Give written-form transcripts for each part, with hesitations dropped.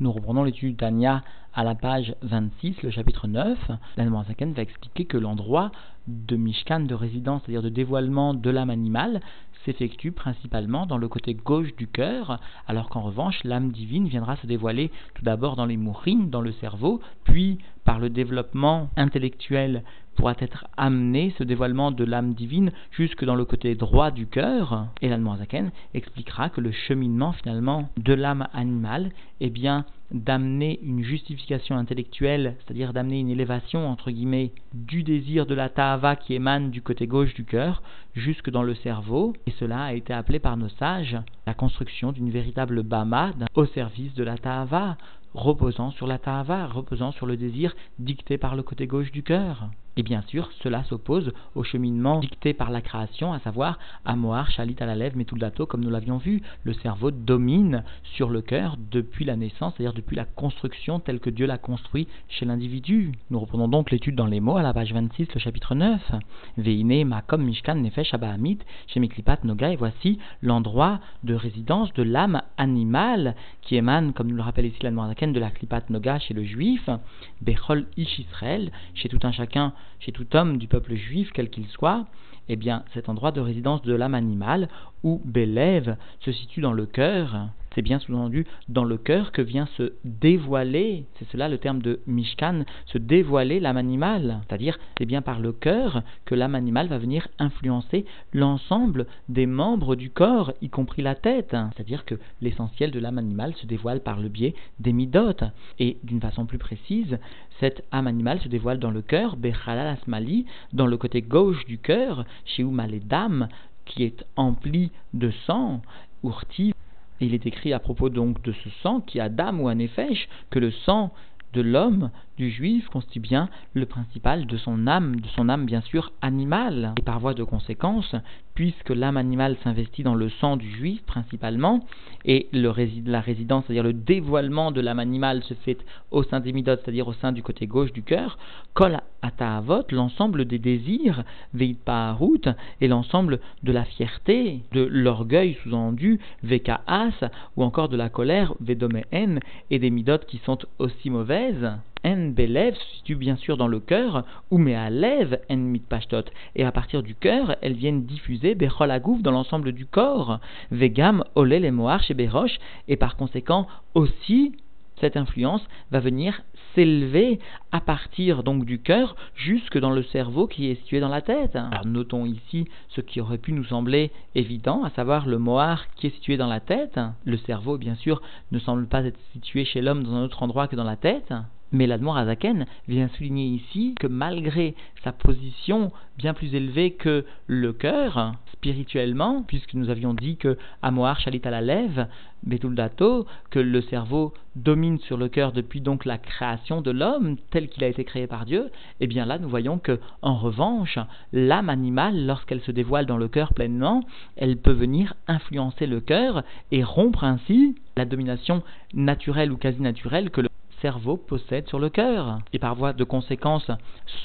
Nous reprenons l'étude d'Ania à la page 26, le chapitre 9. L'Admour Hazaken va expliquer que l'endroit de Mishkan de résidence, c'est-à-dire de dévoilement de l'âme animale, s'effectue principalement dans le côté gauche du cœur, alors qu'en revanche, l'âme divine viendra se dévoiler tout d'abord dans les mourines, dans le cerveau, puis par le développement intellectuel pourra être amené ce dévoilement de l'âme divine jusque dans le côté droit du cœur. Et l'Admour Hazaken expliquera que le cheminement finalement de l'âme animale est bien d'amener une justification intellectuelle, c'est-à-dire d'amener une élévation entre guillemets du désir de la Tahava qui émane du côté gauche du cœur jusque dans le cerveau, et cela a été appelé par nos sages la construction d'une véritable Bamad au service de la Tahava, reposant sur la Tahava, reposant sur le désir dicté par le côté gauche du cœur. Et bien sûr, cela s'oppose au cheminement dicté par la création, à savoir Amohar, Chalit, Alalev, Metul, comme nous l'avions vu. Le cerveau domine sur le cœur depuis la naissance, c'est-à-dire depuis la construction telle que Dieu l'a construit chez l'individu. Nous reprenons donc l'étude dans les mots à la page 26, le chapitre 9. Veine, Makom, Mishkan, nefesh, abahamit, chez Meklipat, Noga, et voici l'endroit de résidence de l'âme animale qui émane, comme nous le rappelle ici l'Admour Hazaken, de la Klipat Noga chez le juif, Bechol Ish Israël, chez tout un chacun, chez tout homme du peuple juif, quel qu'il soit. Eh bien, cet endroit de résidence de l'âme animale, où Belev se situe dans le cœur, c'est bien sous-entendu dans le cœur que vient se dévoiler, c'est cela le terme de Mishkan, se dévoiler l'âme animale. C'est-à-dire, c'est bien par le cœur que l'âme animale va venir influencer l'ensemble des membres du corps, y compris la tête. C'est-à-dire que l'essentiel de l'âme animale se dévoile par le biais des midotes. Et d'une façon plus précise, cette âme animale se dévoile dans le cœur, bechalal asmali, dans le côté gauche du cœur, shihumaledam, qui est empli de sang, urti. Et il est écrit à propos donc de ce sang qui a d'âme ou à nefesh, que le sang de l'homme, du juif, constitue bien le principal de son âme bien sûr animale. Et par voie de conséquence, puisque l'âme animale s'investit dans le sang du juif principalement, et la résidence, c'est-à-dire le dévoilement de l'âme animale se fait au sein des midotes, c'est-à-dire au sein du côté gauche du cœur, kol à ta'avot, l'ensemble des désirs, veiparout, et l'ensemble de la fierté, de l'orgueil sous-entendu, vkaas, ou encore de la colère, vedomeen, et des midotes qui sont aussi mauvaises. En Belev se situe bien sûr dans le cœur, ou mais Alalev en mitpashtot, et à partir du cœur, elles viennent diffuser berol agouf dans l'ensemble du corps, vegam, ole les mohar chez berosh, et par conséquent aussi cette influence va venir s'élever à partir donc du cœur jusque dans le cerveau qui est situé dans la tête. Alors notons ici ce qui aurait pu nous sembler évident, à savoir le mohar qui est situé dans la tête. Le cerveau bien sûr ne semble pas être situé chez l'homme dans un autre endroit que dans la tête. Mais l'Admour Hazaken vient souligner ici que malgré sa position bien plus élevée que le cœur, spirituellement, puisque nous avions dit que Amohar Chalit à la lèvre, Betul Dato, que le cerveau domine sur le cœur depuis donc la création de l'homme tel qu'il a été créé par Dieu, et bien là nous voyons que, en revanche, l'âme animale, lorsqu'elle se dévoile dans le cœur pleinement, elle peut venir influencer le cœur et rompre ainsi la domination naturelle ou quasi naturelle que le cerveau possède sur le cœur. Et par voie de conséquence,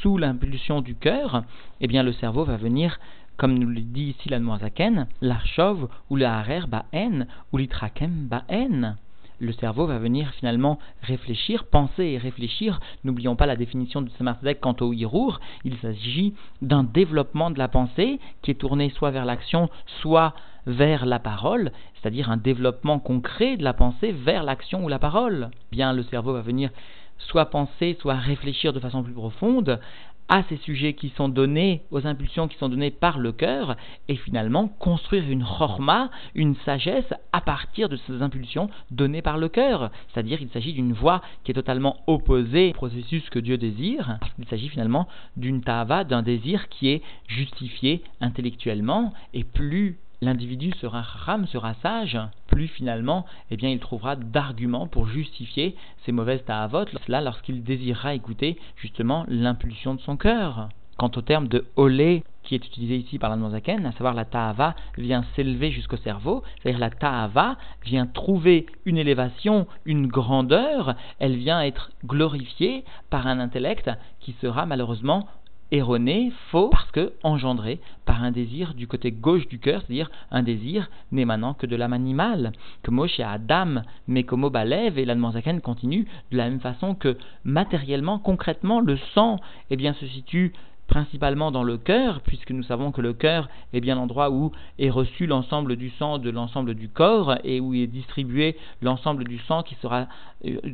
sous l'impulsion du cœur, eh bien le cerveau va venir, comme nous le dit ici l'Admour Hazaken, l'archove ou le harer ba en ou l'itrakem ba en. Le cerveau va venir finalement réfléchir, penser et réfléchir. N'oublions pas la définition de Samartzadek quant au hirour. Il s'agit d'un développement de la pensée qui est tourné soit vers l'action, soit vers la parole, c'est-à-dire un développement concret de la pensée vers l'action ou la parole. Bien, le cerveau va venir soit penser, soit réfléchir de façon plus profonde à ces sujets qui sont donnés, aux impulsions qui sont données par le cœur, et finalement construire une horma, une sagesse à partir de ces impulsions données par le cœur. C'est-à-dire qu'il s'agit d'une voie qui est totalement opposée au processus que Dieu désire. Il s'agit finalement d'une tahava, d'un désir qui est justifié intellectuellement, et plus l'individu sera chacham, sera sage, plus finalement, eh bien, il trouvera d'arguments pour justifier ses mauvaises ta'avot, cela lorsqu'il désirera écouter justement l'impulsion de son cœur. Quant au terme de ole qui est utilisé ici par l'Admour Hazaken, à savoir la Tahava vient s'élever jusqu'au cerveau, c'est-à-dire la Tahava vient trouver une élévation, une grandeur, elle vient être glorifiée par un intellect qui sera malheureusement erroné, faux, parce que engendré par un désir du côté gauche du cœur, c'est-à-dire un désir n'émanant que de l'âme animale. Comme chez Adam, mais comme Balev, et l'Admour Hazaken continue de la même façon que matériellement, concrètement, le sang se situe principalement dans le cœur, puisque nous savons que le cœur est bien l'endroit où est reçu l'ensemble du sang de l'ensemble du corps et où est distribué l'ensemble du sang qui sera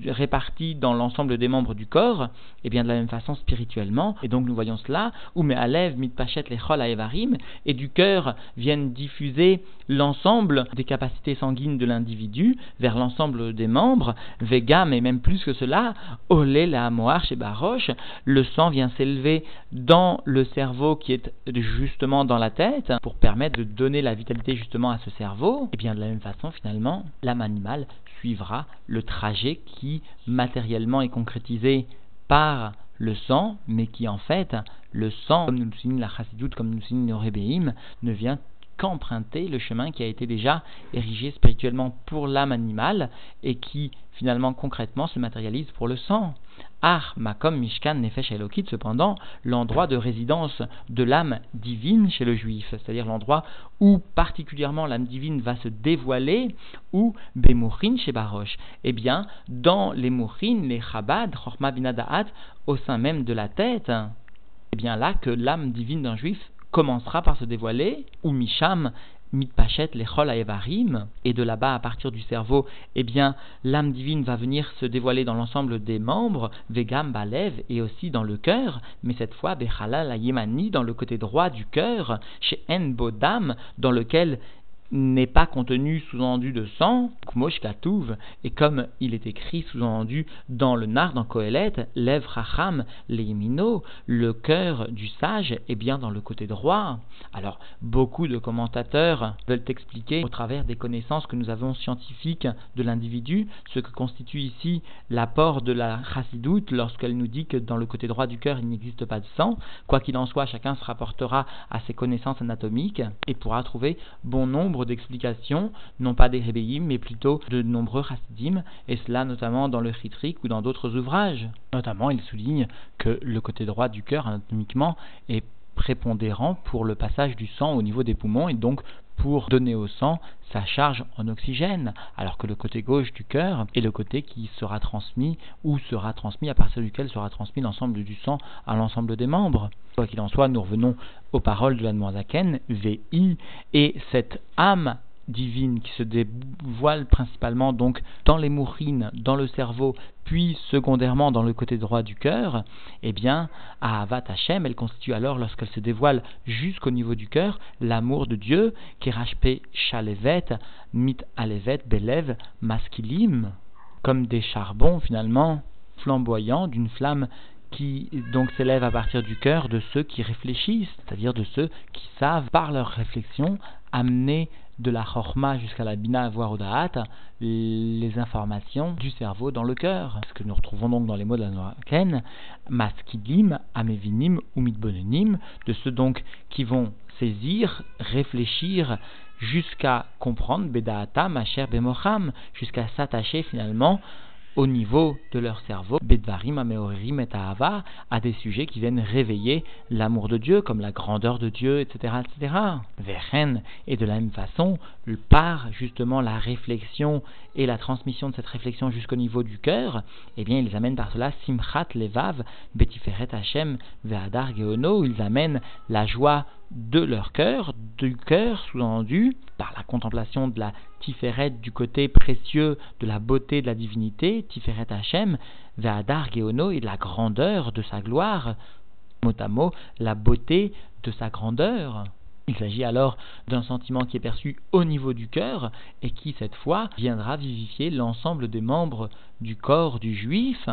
réparti dans l'ensemble des membres du corps, et bien de la même façon spirituellement. Et donc nous voyons cela, où mes Alev, mitpashtot, les kol à ta'avot, et du cœur viennent diffuser l'ensemble des capacités sanguines de l'individu vers l'ensemble des membres, vegam, et même plus que cela, ole, la Amohar, chez berosh, le sang vient s'élever dans le cerveau qui est justement dans la tête pour permettre de donner la vitalité justement à ce cerveau. Et bien de la même façon finalement l'âme animale suivra le trajet qui matériellement est concrétisé par le sang, mais qui en fait le sang, comme nous le signe la Chassidout, comme nous le signe l'Orébeim, ne vient qu'emprunter le chemin qui a été déjà érigé spirituellement pour l'âme animale et qui finalement concrètement se matérialise pour le sang. Ar, makom, mishkan, nefesh, elokit, cependant, l'endroit de résidence de l'âme divine chez le juif, c'est-à-dire l'endroit où particulièrement l'âme divine va se dévoiler, ou bemourines chez barosh, eh bien, dans les mourines, les chabad, horma binadaat, au sein même de la tête, eh bien là que l'âme divine d'un juif commencera par se dévoiler, ou misham, mitpashtot les kol à ta'avot, et de là-bas à partir du cerveau, eh bien l'âme divine va venir se dévoiler dans l'ensemble des membres, vegam balev, et aussi dans le cœur, mais cette fois bechalal asmali, dans le côté droit du cœur, chez en bodam, dans lequel n'est pas contenu sous-entendu de sang, et comme il est écrit sous-entendu dans le nard, dans Kohelet, lev chacham leimino, le cœur du sage est bien dans le côté droit. Alors, beaucoup de commentateurs veulent expliquer, au travers des connaissances que nous avons scientifiques de l'individu, ce que constitue ici l'apport de la Chassidoute lorsqu'elle nous dit que dans le côté droit du cœur, il n'existe pas de sang. Quoi qu'il en soit, chacun se rapportera à ses connaissances anatomiques et pourra trouver bon nombre d'explications, non pas des Rébéim, mais plutôt de nombreux Chassidim, et cela notamment dans le Chitrik ou dans d'autres ouvrages. Notamment, il souligne que le côté droit du cœur, anatomiquement, est prépondérant pour le passage du sang au niveau des poumons, et donc pour donner au sang sa charge en oxygène, alors que le côté gauche du cœur est le côté qui sera transmis, ou sera transmis, à partir duquel sera transmis l'ensemble du sang à l'ensemble des membres. Quoi qu'il en soit, nous revenons aux paroles de l'Admour Hazaken, VI, et cette âme divine qui se dévoile principalement donc dans les mourines, dans le cerveau, puis secondairement dans le côté droit du cœur, eh bien, Ahavat Hashem, elle constitue alors, lorsqu'elle se dévoile jusqu'au niveau du cœur, l'amour de Dieu, Kerachpe Shalevet, Mit Alevet, Belev, Maskilim, comme des charbons finalement flamboyants d'une flamme qui donc s'élève à partir du cœur de ceux qui réfléchissent, c'est-à-dire de ceux qui savent, par leur réflexion, amener de la horma jusqu'à la bina, voire au da'at, les informations du cerveau dans le cœur. Ce que nous retrouvons donc dans les mots de la Noaken, maskilim, amevinim, ou mitbonenim, de ceux donc qui vont saisir, réfléchir, jusqu'à comprendre, beda'ata, macher, bemocham, jusqu'à s'attacher finalement au niveau de leur cerveau, bedvarim, ameorim, et tahava, à des sujets qui viennent réveiller l'amour de Dieu, comme la grandeur de Dieu, etc., etc. Vechen, et de la même façon, par justement la réflexion et la transmission de cette réflexion jusqu'au niveau du cœur, eh bien ils amènent par cela simchat levav, betiferet Hashem, ve'adar geono, ils amènent la joie de leur cœur, du cœur sous-entendu, par la contemplation de la Tiferet, du côté précieux de la beauté de la divinité, Tiferet Hashem, Ve'adar Geono, et de la grandeur de sa gloire, mot à mot, la beauté de sa grandeur. Il s'agit alors d'un sentiment qui est perçu au niveau du cœur et qui, cette fois, viendra vivifier l'ensemble des membres du corps du juif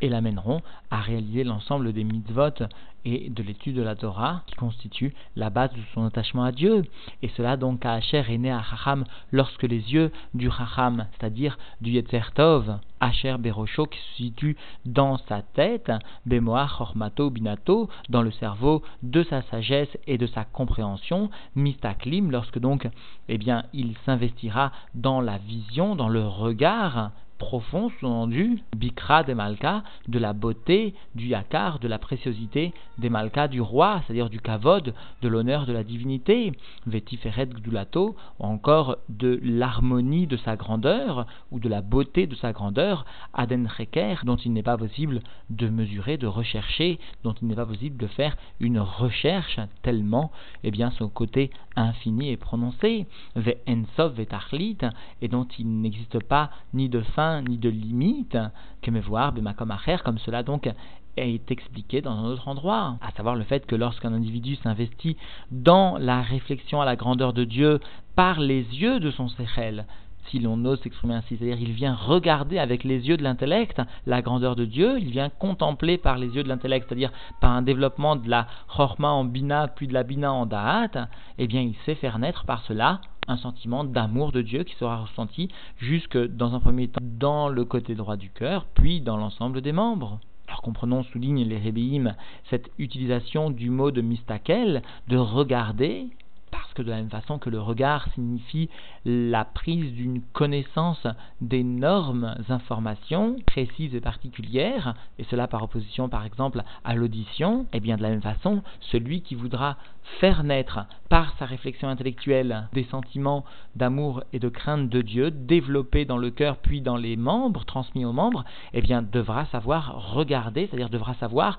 et l'amèneront à réaliser l'ensemble des mitzvot et de l'étude de la Torah qui constitue la base de son attachement à Dieu. Et cela donc à Asher est né à Chacham lorsque les yeux du Chacham, c'est-à-dire du Yetzer Tov, Asher Berosho, qui se situe dans sa tête, Bemoar Hormato Binato, dans le cerveau de sa sagesse et de sa compréhension, Mistaklim, lorsque donc il s'investira dans la vision, dans le regard, profond, sous-entendu, Bikra des Malka, de la beauté, du Yakar, de la préciosité des Malka, du roi, c'est-à-dire du Kavod, de l'honneur de la divinité, Vetiferet Gdulato, ou encore de l'harmonie de sa grandeur, ou de la beauté de sa grandeur, Aden Reker, dont il n'est pas possible de mesurer, de rechercher, dont il n'est pas possible de faire une recherche, tellement, eh bien, son côté infini est prononcé, Ve Ensov Ve Tachlit, et dont il n'existe pas ni de fin, ni de limite, que me voir, bemakom acher, comme cela donc est expliqué dans un autre endroit, à savoir le fait que lorsqu'un individu s'investit dans la réflexion à la grandeur de Dieu par les yeux de son séchel, si l'on ose s'exprimer ainsi, c'est-à-dire il vient regarder avec les yeux de l'intellect la grandeur de Dieu, il vient contempler par les yeux de l'intellect, c'est-à-dire par un développement de la horma en bina, puis de la bina en da'at, eh bien il sait faire naître par cela un sentiment d'amour de Dieu qui sera ressenti jusque dans un premier temps dans le côté droit du cœur, puis dans l'ensemble des membres. Alors comprenons, souligne les Rébéim, cette utilisation du mot de mistakel, de regarder, parce que de la même façon que le regard signifie la prise d'une connaissance d'énormes informations précises et particulières, et cela par opposition par exemple à l'audition, et bien de la même façon, celui qui voudra faire naître par sa réflexion intellectuelle des sentiments d'amour et de crainte de Dieu, développés dans le cœur puis dans les membres, transmis aux membres, et bien devra savoir regarder, c'est-à-dire devra savoir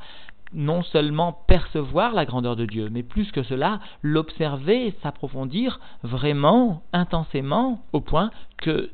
non seulement percevoir la grandeur de Dieu, mais plus que cela, l'observer, s'approfondir vraiment, intensément, au point que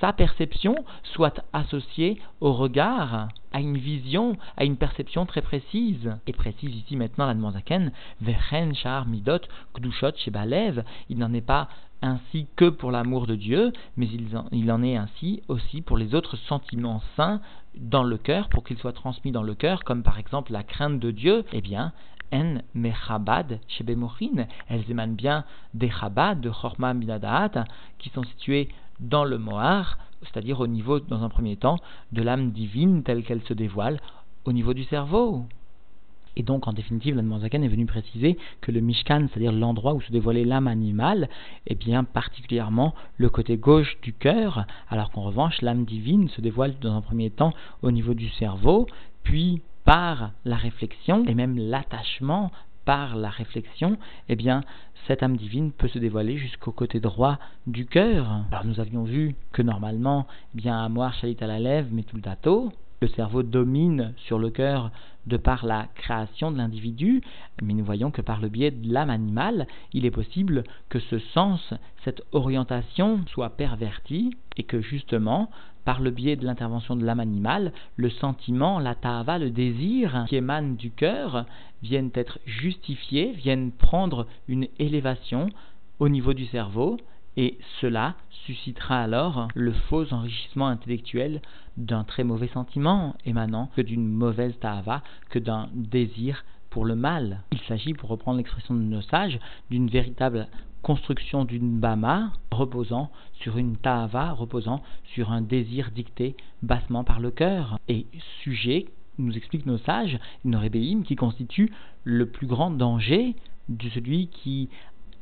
sa perception soit associée au regard, à une vision, à une perception très précise. Et précise ici maintenant l'Admour Hazaken, Vechen Shar Midot Kdushot Shebalev, il n'en est pas ainsi que pour l'amour de Dieu, mais il en est ainsi aussi pour les autres sentiments saints dans le cœur, pour qu'ils soient transmis dans le cœur, comme par exemple la crainte de Dieu, eh bien, En Mechabad Shebe Mourines, elles émanent bien des Chabad, de Chorma Minadaat, qui sont situés dans le mohar, c'est-à-dire au niveau, dans un premier temps, de l'âme divine telle qu'elle se dévoile au niveau du cerveau. Et donc, en définitive, l'Admour Hazaken est venu préciser que le Mishkan, c'est-à-dire l'endroit où se dévoilait l'âme animale, est bien particulièrement le côté gauche du cœur, alors qu'en revanche, l'âme divine se dévoile dans un premier temps au niveau du cerveau, puis par la réflexion et même l'attachement par la réflexion, eh bien, cette âme divine peut se dévoiler jusqu'au côté droit du cœur. Alors, nous avions vu que normalement, eh bien, Amohar, Chalit, Alalev, Metul, le cerveau domine sur le cœur de par la création de l'individu, mais nous voyons que par le biais de l'âme animale, il est possible que ce sens, cette orientation soit pervertie et que justement, par le biais de l'intervention de l'âme animale, le sentiment, la tahava, le désir qui émane du cœur viennent être justifiés, viennent prendre une élévation au niveau du cerveau. Et cela suscitera alors le faux enrichissement intellectuel d'un très mauvais sentiment émanant que d'une mauvaise tahava, que d'un désir pour le mal. Il s'agit, pour reprendre l'expression de nos sages, d'une véritable construction d'une bama reposant sur une tahava, reposant sur un désir dicté bassement par le cœur et sujet, nous expliquent nos sages, nos rébéim, qui constitue le plus grand danger de celui qui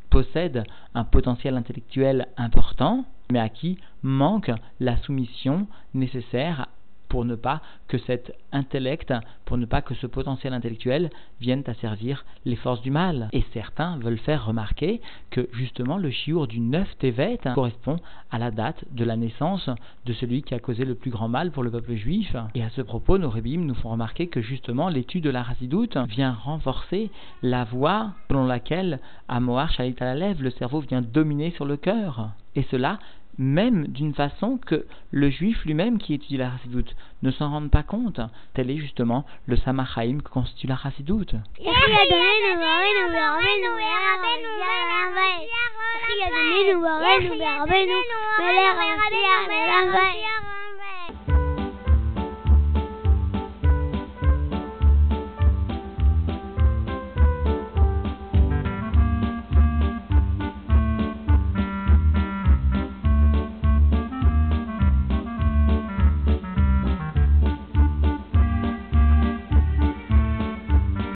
possède un potentiel intellectuel important, mais à qui manque la soumission nécessaire pour ne pas que cet intellect, pour ne pas que ce potentiel intellectuel vienne asservir les forces du mal. Et certains veulent faire remarquer que justement le chiour du 9 Tevet correspond à la date de la naissance de celui qui a causé le plus grand mal pour le peuple juif. Et à ce propos, nos rébim nous font remarquer que justement l'étude de la Hassidout vient renforcer la voie selon laquelle Amohar Shalit Alalev, le cerveau vient dominer sur le cœur. Et cela même d'une façon que le juif lui-même qui étudie la Hassidout ne s'en rende pas compte. Tel est justement le samachaim que constitue la Hassidout.